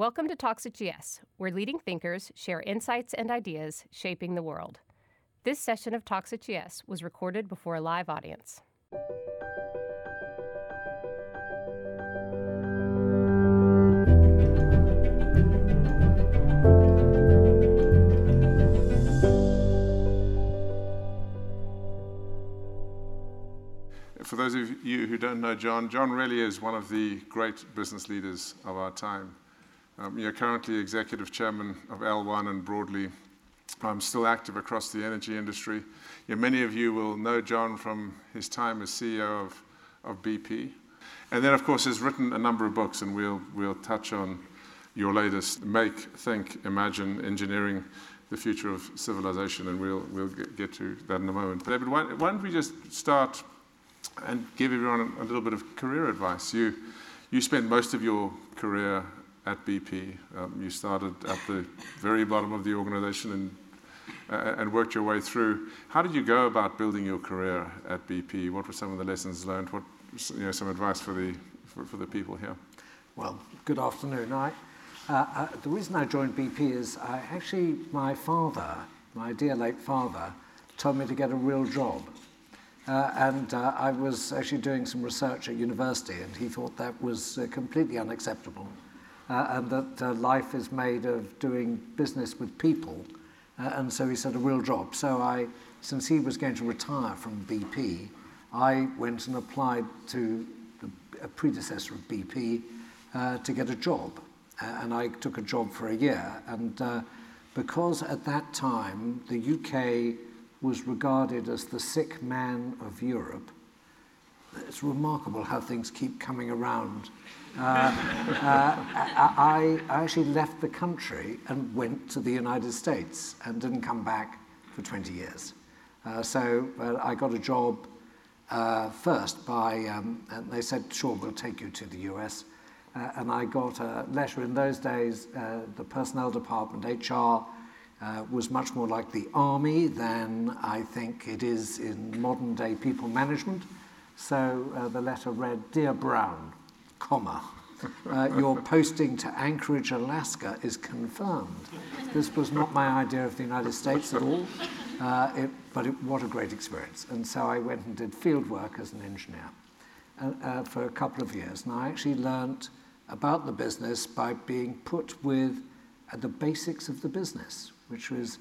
Welcome to Talks at GS, where leading thinkers share insights and ideas shaping the world. This session of Talks at GS was recorded before a live audience. For those of you who don't know John really is one of the great business leaders of our time. You're currently executive chairman of L1 and broadly still active across the energy industry. Many of you will know John from his time as CEO of BP. And then, of course, has written a number of books, and we'll touch on your latest, Make, Think, Imagine, Engineering the Future of Civilization, and we'll get to that in a moment. David, why don't we just start and give everyone a little bit of career advice. You spent most of your career at BP. You started at the very bottom of the organization and worked your way through. How did you go about building your career at BP? What were some of the lessons learned? What, some advice for the people here? Well, good afternoon. The reason I joined BP is my father, my dear late father, told me to get a real job. And I was actually doing some research at university, and he thought that was completely unacceptable, and that life is made of doing business with people, and so he said a real job. So since he was going to retire from BP, I went and applied to a predecessor of BP to get a job, and I took a job for a year, and because at that time the UK was regarded as the sick man of Europe. It's remarkable how things keep coming around. I actually left the country and went to the United States and didn't come back for 20 years. So I got a job first and they said, sure, we'll take you to the US. And I got a letter in those days, the personnel department, HR, was much more like the army than I think it is in modern day people management. So the letter read, Dear Brown, your posting to Anchorage, Alaska is confirmed. This was not my idea of the United States at all, what a great experience. And so I went and did field work as an engineer for a couple of years. And I actually learnt about the business by being put with the basics of the business, which was,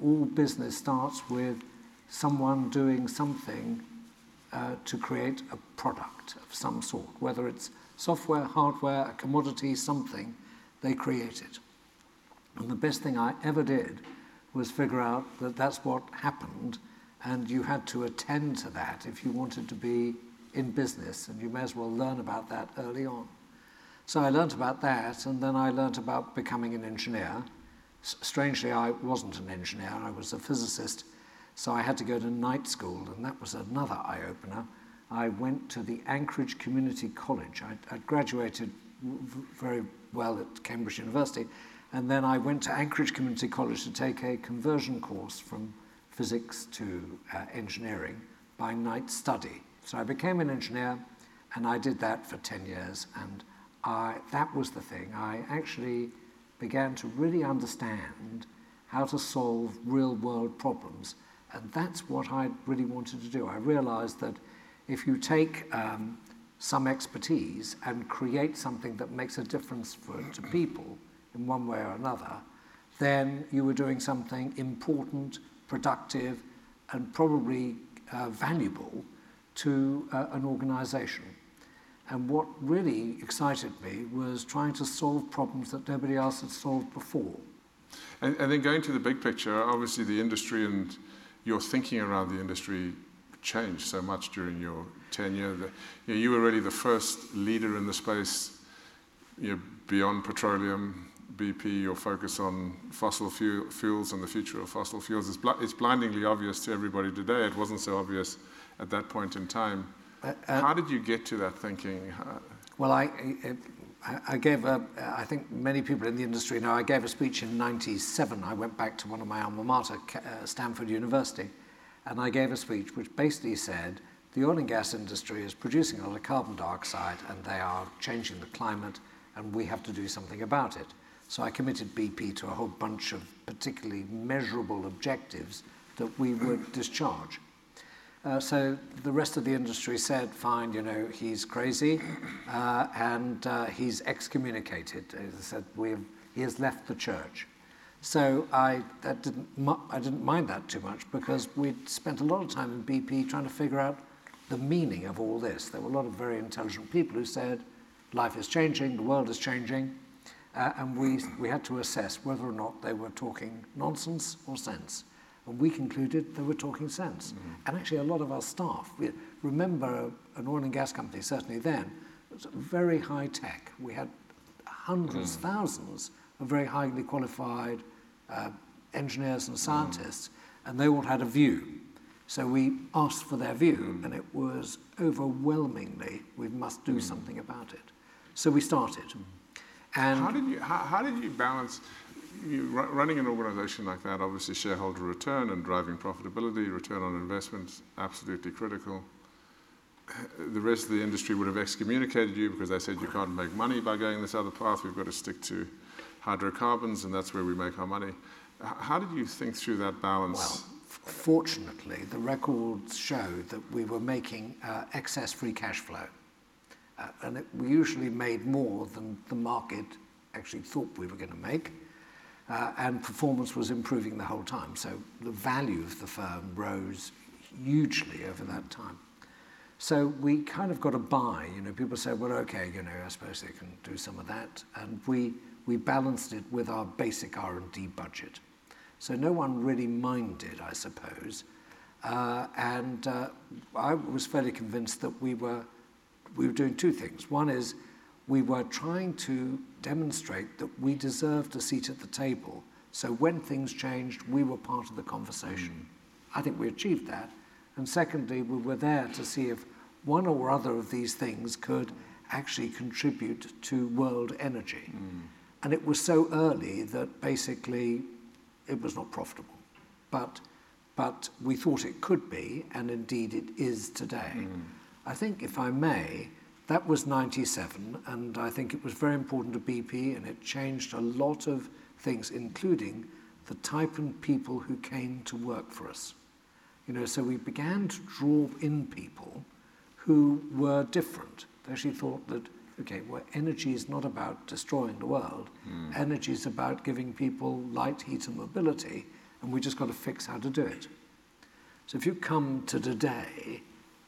all business starts with someone doing something to create a product of some sort, whether it's software, hardware, a commodity, something they created. And the best thing I ever did was figure out that that's what happened, and you had to attend to that if you wanted to be in business, and you may as well learn about that early on. So I learnt about that, and then I learnt about becoming an engineer. Strangely, I wasn't an engineer, I was a physicist, so I had to go to night school, and that was another eye-opener. I went to the Anchorage Community College. I graduated very well at Cambridge University, and then I went to Anchorage Community College to take a conversion course from physics to engineering by night study. So I became an engineer, and I did that for 10 years, and that was the thing. I actually began to really understand how to solve real-world problems, and that's what I really wanted to do. I realized that if you take some expertise and create something that makes a difference to people in one way or another, then you were doing something important, productive, and probably valuable to an organization. And what really excited me was trying to solve problems that nobody else had solved before. And then going to the big picture, obviously the industry and your thinking around the industry changed so much during your tenure. You were really the first leader in the space, beyond petroleum, BP, your focus on fossil fuels and the future of fossil fuels. It's blindingly obvious to everybody today. It wasn't so obvious at that point in time. How did you get to that thinking? Well, I gave I think many people in the industry know, I gave a speech in 1997. I went back to one of my alma mater, Stanford University, and I gave a speech which basically said, the oil and gas industry is producing a lot of carbon dioxide and they are changing the climate and we have to do something about it. So I committed BP to a whole bunch of particularly measurable objectives that we would discharge. So the rest of the industry said, fine, you know, he's crazy, and he's excommunicated. They said, he has left the church. So I didn't mind that too much, because we'd spent a lot of time in BP trying to figure out the meaning of all this. There were a lot of very intelligent people who said, life is changing, the world is changing, and we had to assess whether or not they were talking nonsense or sense. And we concluded they were talking sense. Mm-hmm. And actually a lot of our staff, remember an oil and gas company, certainly then, it was very high tech. We had hundreds, thousands of very highly qualified engineers and scientists, and they all had a view. So we asked for their view, and it was overwhelmingly, we must do something about it. So we started. And how did you balance running an organization like that? Obviously shareholder return and driving profitability, return on investment, absolutely critical. The rest of the industry would have excommunicated you because they said you can't make money by going this other path, we've got to stick to hydrocarbons and that's where we make our money. How did you think through that balance? Well, fortunately, the records show that we were making excess free cash flow. And we usually made more than the market actually thought we were going to make. And performance was improving the whole time. So the value of the firm rose hugely over that time. So we kind of got a buy. You know, people said, well, okay, you know, I suppose they can do some of that. And we balanced it with our basic R&D budget. So no one really minded, I suppose. And I was fairly convinced that we were doing two things. One is we were trying to demonstrate that we deserved a seat at the table. So when things changed, we were part of the conversation. I think we achieved that. And secondly, we were there to see if one or other of these things could actually contribute to world energy. And it was so early that basically it was not profitable. But we thought it could be, and indeed it is today. I think, if I may, that was 97, and I think it was very important to BP, and it changed a lot of things, including the type and people who came to work for us. You know, so we began to draw in people who were different. They actually thought that, okay, well, energy is not about destroying the world. Energy is about giving people light, heat, and mobility, and we just got to fix how to do it. So if you come to today,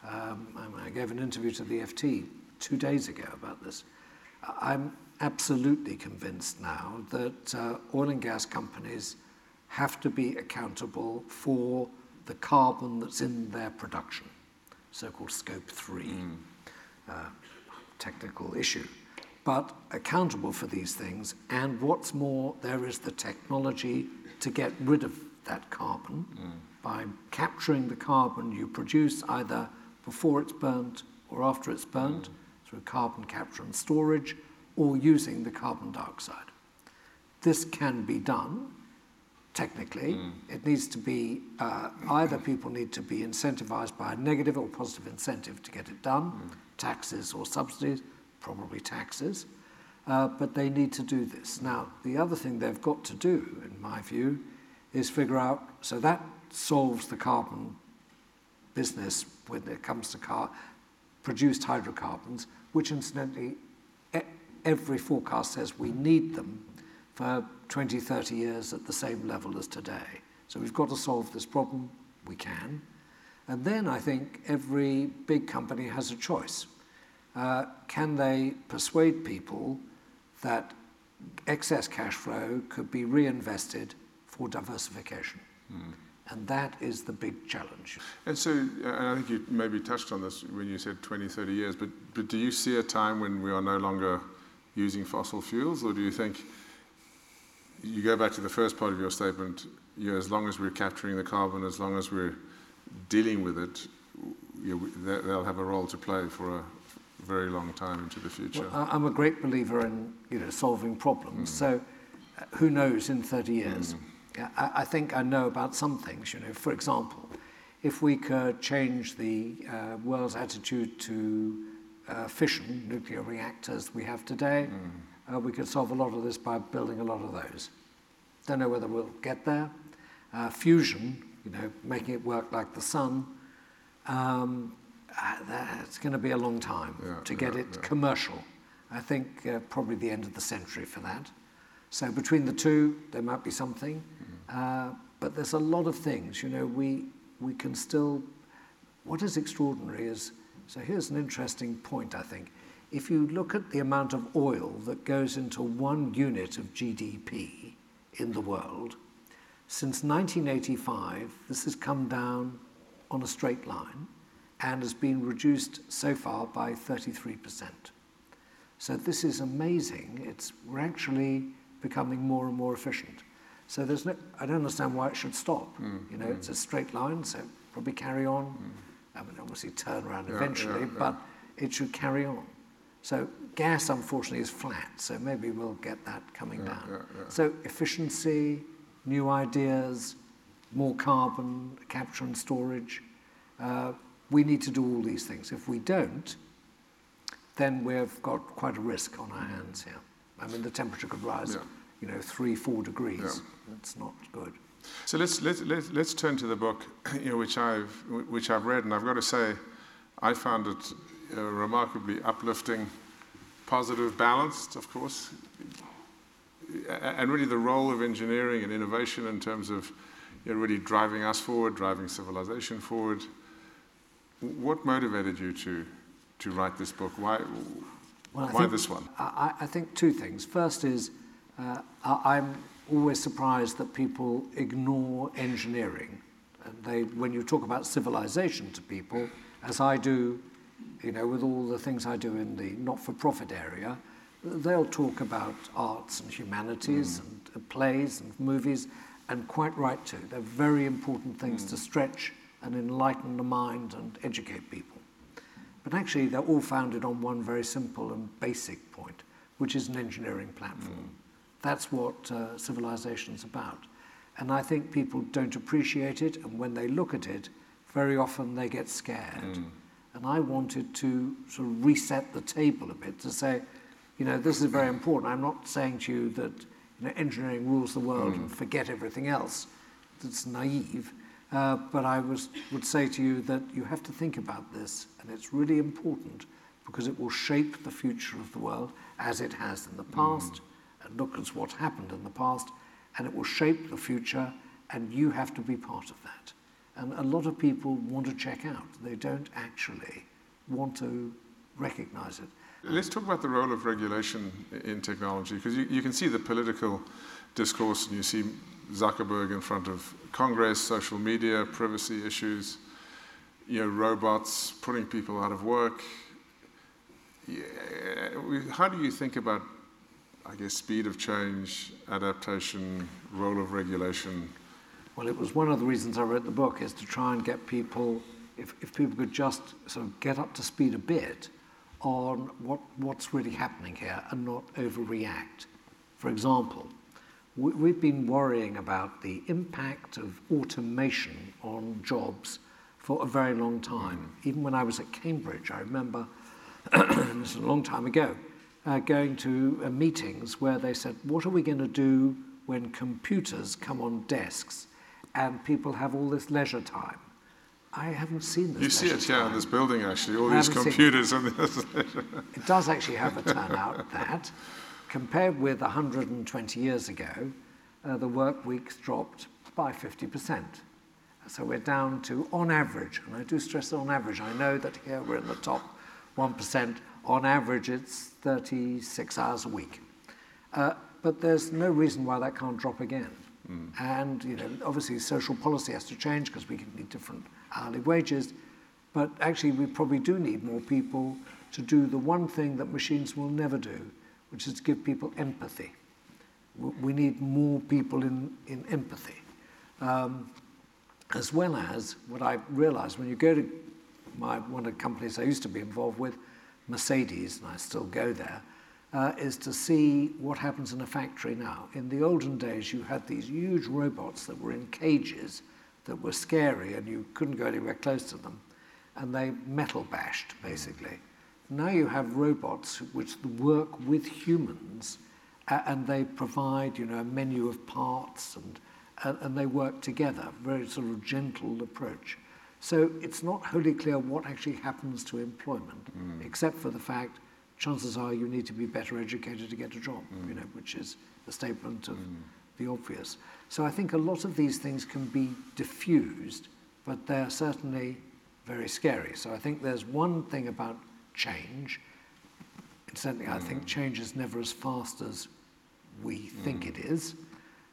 I gave an interview to the FT 2 days ago about this. I'm absolutely convinced now that oil and gas companies have to be accountable for the carbon that's in their production, so-called Scope 3, technical issue, but accountable for these things. And what's more, there is the technology to get rid of that carbon by capturing the carbon you produce, either before it's burnt or after it's burnt, through carbon capture and storage, or using the carbon dioxide. This can be done, technically. It needs to be, either people need to be incentivized by a negative or positive incentive to get it done, taxes or subsidies, probably taxes, but they need to do this. Now, the other thing they've got to do, in my view, is figure out, so that solves the carbon business when it comes to produced hydrocarbons, which incidentally every forecast says we need them for 20, 30 years at the same level as today. So we've got to solve this problem, we can. And then I think every big company has a choice. Can they persuade people that excess cash flow could be reinvested for diversification? And that is the big challenge. And so, and I think you maybe touched on this when you said 20, 30 years, but do you see a time when we are no longer using fossil fuels? Or do you think, you go back to the first part of your statement, you know, as long as we're capturing the carbon, as long as we're dealing with it, you know, they'll have a role to play for a very long time into the future? Well, I'm a great believer in, you know, solving problems. So who knows in 30 years? I think I know about some things, you know. For example, if we could change the world's attitude to fission nuclear reactors we have today, we could solve a lot of this by building a lot of those. Don't know whether we'll get there. Fusion, you know, making it work like the sun, it's going to be a long time to get it commercial. I think probably the end of the century for that. So between the two, there might be something. But there's a lot of things, you know, we can still, what is extraordinary is, so here's an interesting point, I think. If you look at the amount of oil that goes into 1 unit of GDP in the world, since 1985, this has come down on a straight line and has been reduced so far by 33%. So this is amazing. We're actually becoming more and more efficient. So there's I don't understand why it should stop. You know, it's a straight line, so probably carry on. I mean, obviously turn around eventually, but it should carry on. So gas, unfortunately, is flat, so maybe we'll get that coming down. So efficiency, new ideas, more carbon capture and storage. We need to do all these things. If we don't, then we've got quite a risk on our hands here. I mean, the temperature could rise, you know, 3-4 degrees. That's not good. So let's turn to the book, you know, which I've read, and I've got to say, I found it remarkably uplifting, positive, balanced, of course, and really the role of engineering and innovation in terms of, you know, really driving us forward, driving civilization forward. What motivated you to write this book? Why this one? I think two things. First is I'm always surprised that people ignore engineering. And when you talk about civilization to people, as I do, you know, with all the things I do in the not-for-profit area, they'll talk about arts and humanities and plays and movies, and quite right too. They're very important things to stretch and enlighten the mind and educate people. But actually, they're all founded on one very simple and basic point, which is an engineering platform. That's what civilization's about. And I think people don't appreciate it, and when they look at it, very often they get scared. And I wanted to sort of reset the table a bit to say, you know, this is very important. I'm not saying to you that, you know, engineering rules the world and forget everything else. That's naive. But I would say to you that you have to think about this, and it's really important because it will shape the future of the world as it has in the past, and look at what happened in the past, and it will shape the future, and you have to be part of that. And a lot of people want to check out. They don't actually want to recognize it. Let's talk about the role of regulation in technology, because you can see the political discourse, and you see Zuckerberg in front of Congress, social media, privacy issues, you know, robots putting people out of work. How do you think about, I guess, speed of change, adaptation, role of regulation? Well, it was one of the reasons I wrote the book, is to try and get people, if people could just sort of get up to speed a bit on what's really happening here and not overreact. For example, we've been worrying about the impact of automation on jobs for a very long time. Even when I was at Cambridge, I remember, this was a long time ago, going to meetings where they said, what are we going to do when computers come on desks and people have all this leisure time? I haven't seen this. You see it here in this building, actually, all these computers and this leisure. It does actually have a turnout that, compared with 120 years ago, the work weeks dropped by 50%. So we're down to, on average, and I do stress on average, I know that here we're in the top 1%, on average it's 36 hours a week. But there's no reason why that can't drop again. And, you know, obviously social policy has to change because we need different hourly wages, but actually we probably do need more people to do the one thing that machines will never do, which is to give people empathy. We need more people in empathy. As well as what I realized when you go to one of the companies I used to be involved with, Mercedes, and I still go there, is to see what happens in a factory now. In the olden days, you had these huge robots that were in cages that were scary and you couldn't go anywhere close to them. And they metal bashed, basically. Now you have robots which work with humans, and they provide, you know, a menu of parts, and they work together. Very sort of gentle approach. So it's not wholly clear what actually happens to employment, except for the fact chances are you need to be better educated to get a job, you know, which is a statement of the obvious. So I think a lot of these things can be diffused, but they're certainly very scary. So I think there's one thing about change. Incidentally, I think change is never as fast as we think it is.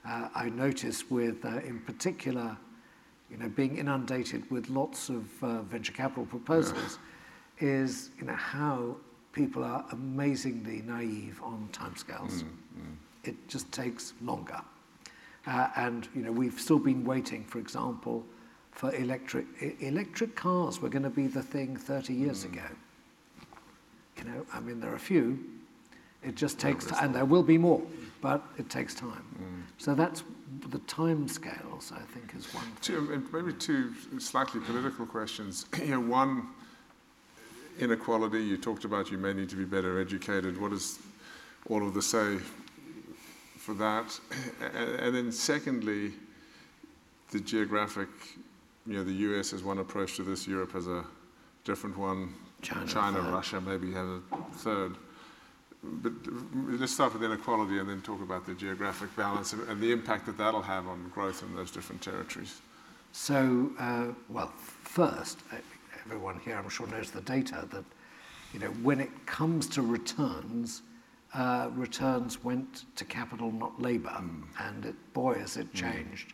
I notice with, in particular, you know, being inundated with lots of venture capital proposals is, you know, how people are amazingly naive on timescales. It just takes longer. And, you know, we've still been waiting, for example, for electric cars were going to be the thing 30 years ago. You know, I mean, there are a few. It just takes time, and there will be more, but it takes time. So that's the time scales, I think, is one thing. Maybe two slightly political questions. You know, one, inequality. You talked about you may need to be better educated. What does all of the say for that? And then secondly, the geographic, you know, the US has one approach to this, Europe has a different one, China, Russia maybe have a third. But let's start with inequality and then talk about the geographic balance and the impact that that'll have on growth in those different territories. So, well, first, everyone here I'm sure knows the data that, you know, when it comes to returns, returns went to capital, not labor, and it changed.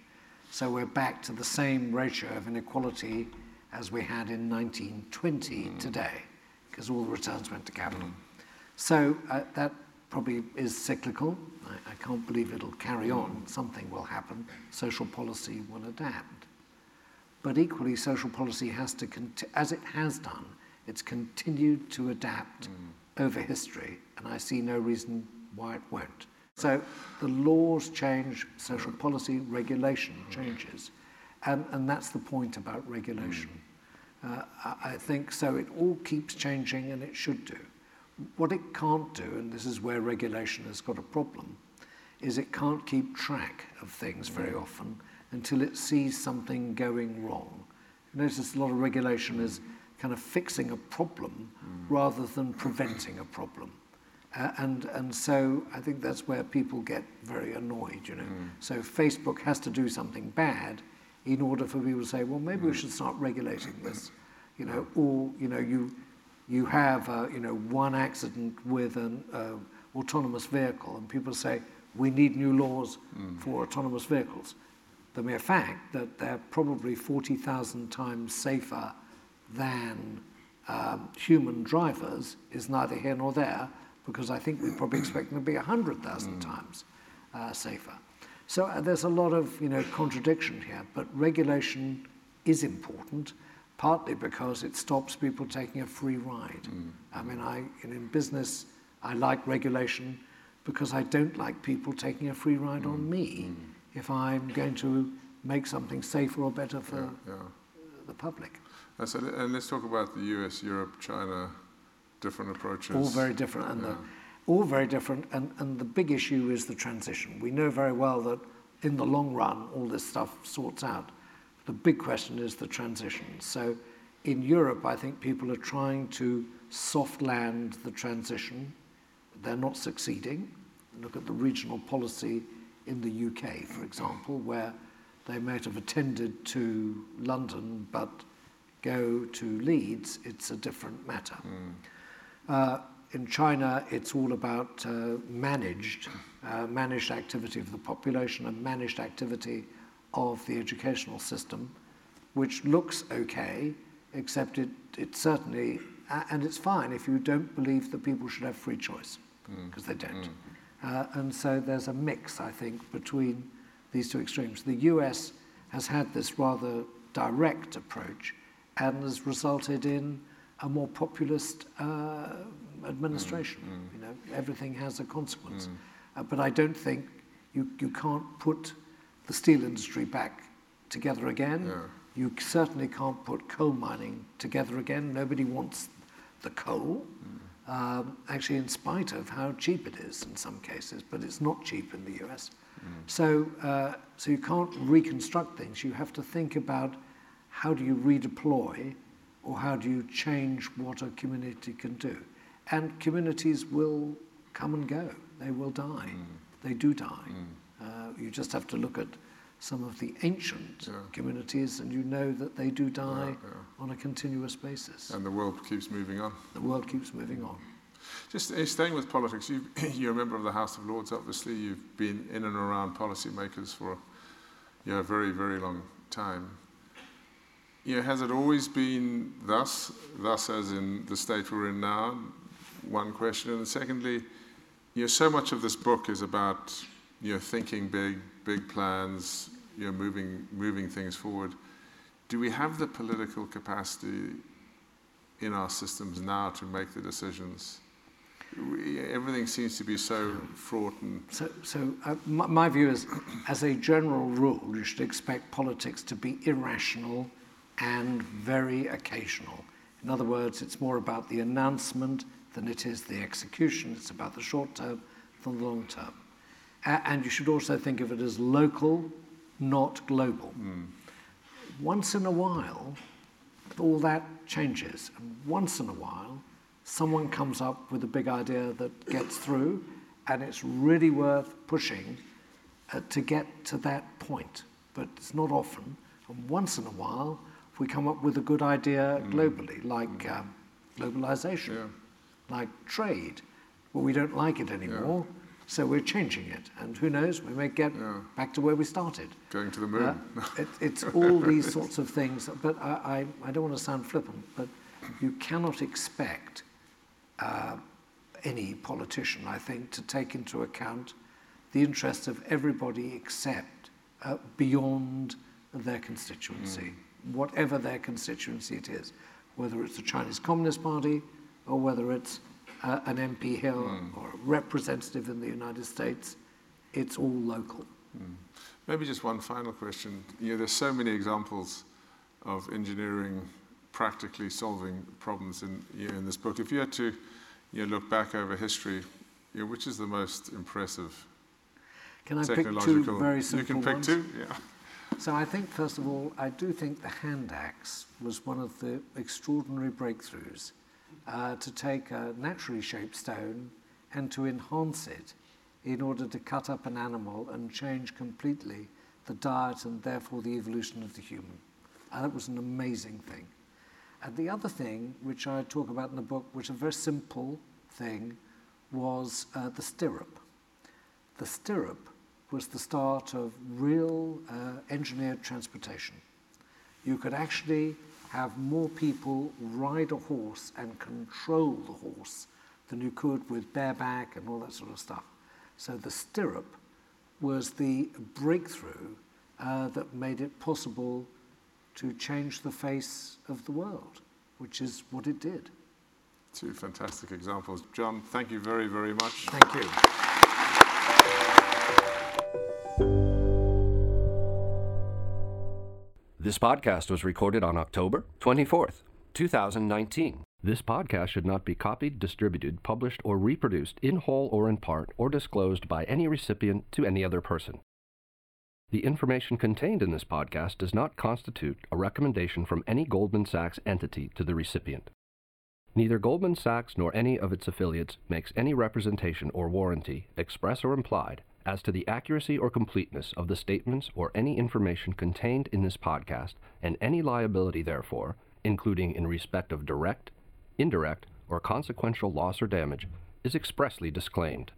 So we're back to the same ratio of inequality as we had in 1920 today, because all the returns went to capital. So that probably is cyclical. I can't believe it'll carry on. Something will happen. Social policy will adapt. But equally, social policy has to, as it has done, it's continued to adapt over history, and I see no reason why it won't. So the laws change, social policy, regulation changes. And that's the point about regulation. I think so. It all keeps changing, and it should do. What it can't do, and this is where regulation has got a problem, is it can't keep track of things very often until it sees something going wrong. You notice a lot of regulation is kind of fixing a problem rather than preventing a problem. And so I think that's where people get very annoyed, you know. So Facebook has to do something bad in order for people to say, well, maybe we should start regulating this, you know, or, you know, you have, you know, one accident with an autonomous vehicle, and people say, we need new laws for autonomous vehicles. The mere fact that they're probably 40,000 times safer than human drivers is neither here nor there, because I think we probably expect them to be 100,000 times safer. So there's a lot of, you know, contradiction here, but regulation is important, partly because it stops people taking a free ride. I mean, in business, I like regulation because I don't like people taking a free ride on me if I'm going to make something safer or better for the public. And let's talk about the US, Europe, China, different approaches. All very different, and the big issue is the transition. We know very well that in the long run, all this stuff sorts out. The big question is the transition. So in Europe, I think people are trying to soft land the transition. They're not succeeding. Look at the regional policy in the UK, for example, where they might have attended to London, but go to Leeds, it's a different matter. In China, it's all about managed activity of the population and managed activity of the educational system, which looks okay, except it certainly, and it's fine if you don't believe that people should have free choice, because they don't. And so there's a mix, I think, between these two extremes. The US has had this rather direct approach and has resulted in a more populist administration. You know, everything has a consequence. But I don't think you can't put the steel industry back together again. You certainly can't put coal mining together again. Nobody wants the coal, actually in spite of how cheap it is in some cases, but it's not cheap in the US. So you can't reconstruct things. You have to think about how do you redeploy or how do you change what a community can do. And communities will come and go. They will die. They do die. You just have to look at some of the ancient communities and you know that they do die on a continuous basis. And the world keeps moving on. The world keeps moving on. Just staying with politics, you're a member of the House of Lords, obviously. You've been in and around policymakers for a very, very long time. Has it always been thus as in the state we're in now? One question. And secondly, so much of this book is about thinking big plans, moving things forward. Do we have the political capacity in our systems now to make the decisions? Everything seems to be so fraught. And so my view is, as a general rule, you should expect politics to be irrational and very occasional. In other words, it's more about the announcement than it is the execution. It's about the short term than the long term. And you should also think of it as local, not global. Once in a while, all that changes. And once in a while, someone comes up with a big idea that gets through, and it's really worth pushing to get to that point. But it's not often. And once in a while, we come up with a good idea globally, like globalization, like trade. Well, we don't like it anymore. Yeah. So we're changing it, and who knows, we may get back to where we started. Going to the moon. It's all these sorts of things, but I don't want to sound flippant, but you cannot expect any politician, I think, to take into account the interests of everybody except beyond their constituency, whatever their constituency it is, whether it's the Chinese Communist Party or whether it's an MP here or a representative in the United States. It's all local. Maybe just one final question. There's so many examples of engineering practically solving problems in this book. If you had to look back over history, which is the most impressive technological? Can I pick two very simple ones? You can pick two? Yeah. So I think, first of all, I do think the hand axe was one of the extraordinary breakthroughs. To take a naturally shaped stone and to enhance it in order to cut up an animal and change completely the diet and therefore the evolution of the human. And that was an amazing thing. And the other thing, which I talk about in the book, which is a very simple thing, was the stirrup. The stirrup was the start of real engineered transportation. You could actually have more people ride a horse and control the horse than you could with bareback and all that sort of stuff. So the stirrup was the breakthrough that made it possible to change the face of the world, which is what it did. Two fantastic examples. John, thank you very, very much. Thank you. This podcast was recorded on October 24th, 2019. This podcast should not be copied, distributed, published, or reproduced in whole or in part, or disclosed by any recipient to any other person. The information contained in this podcast does not constitute a recommendation from any Goldman Sachs entity to the recipient. Neither Goldman Sachs nor any of its affiliates makes any representation or warranty, express or implied, as to the accuracy or completeness of the statements or any information contained in this podcast, and any liability therefore, including in respect of direct, indirect, or consequential loss or damage, is expressly disclaimed.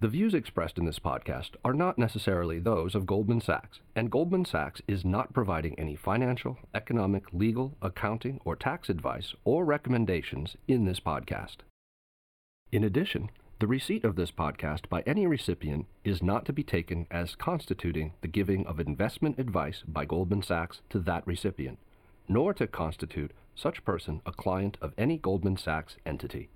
The views expressed in this podcast are not necessarily those of Goldman Sachs, and Goldman Sachs is not providing any financial, economic, legal, accounting, or tax advice or recommendations in this podcast. In addition, the receipt of this podcast by any recipient is not to be taken as constituting the giving of investment advice by Goldman Sachs to that recipient, nor to constitute such person a client of any Goldman Sachs entity.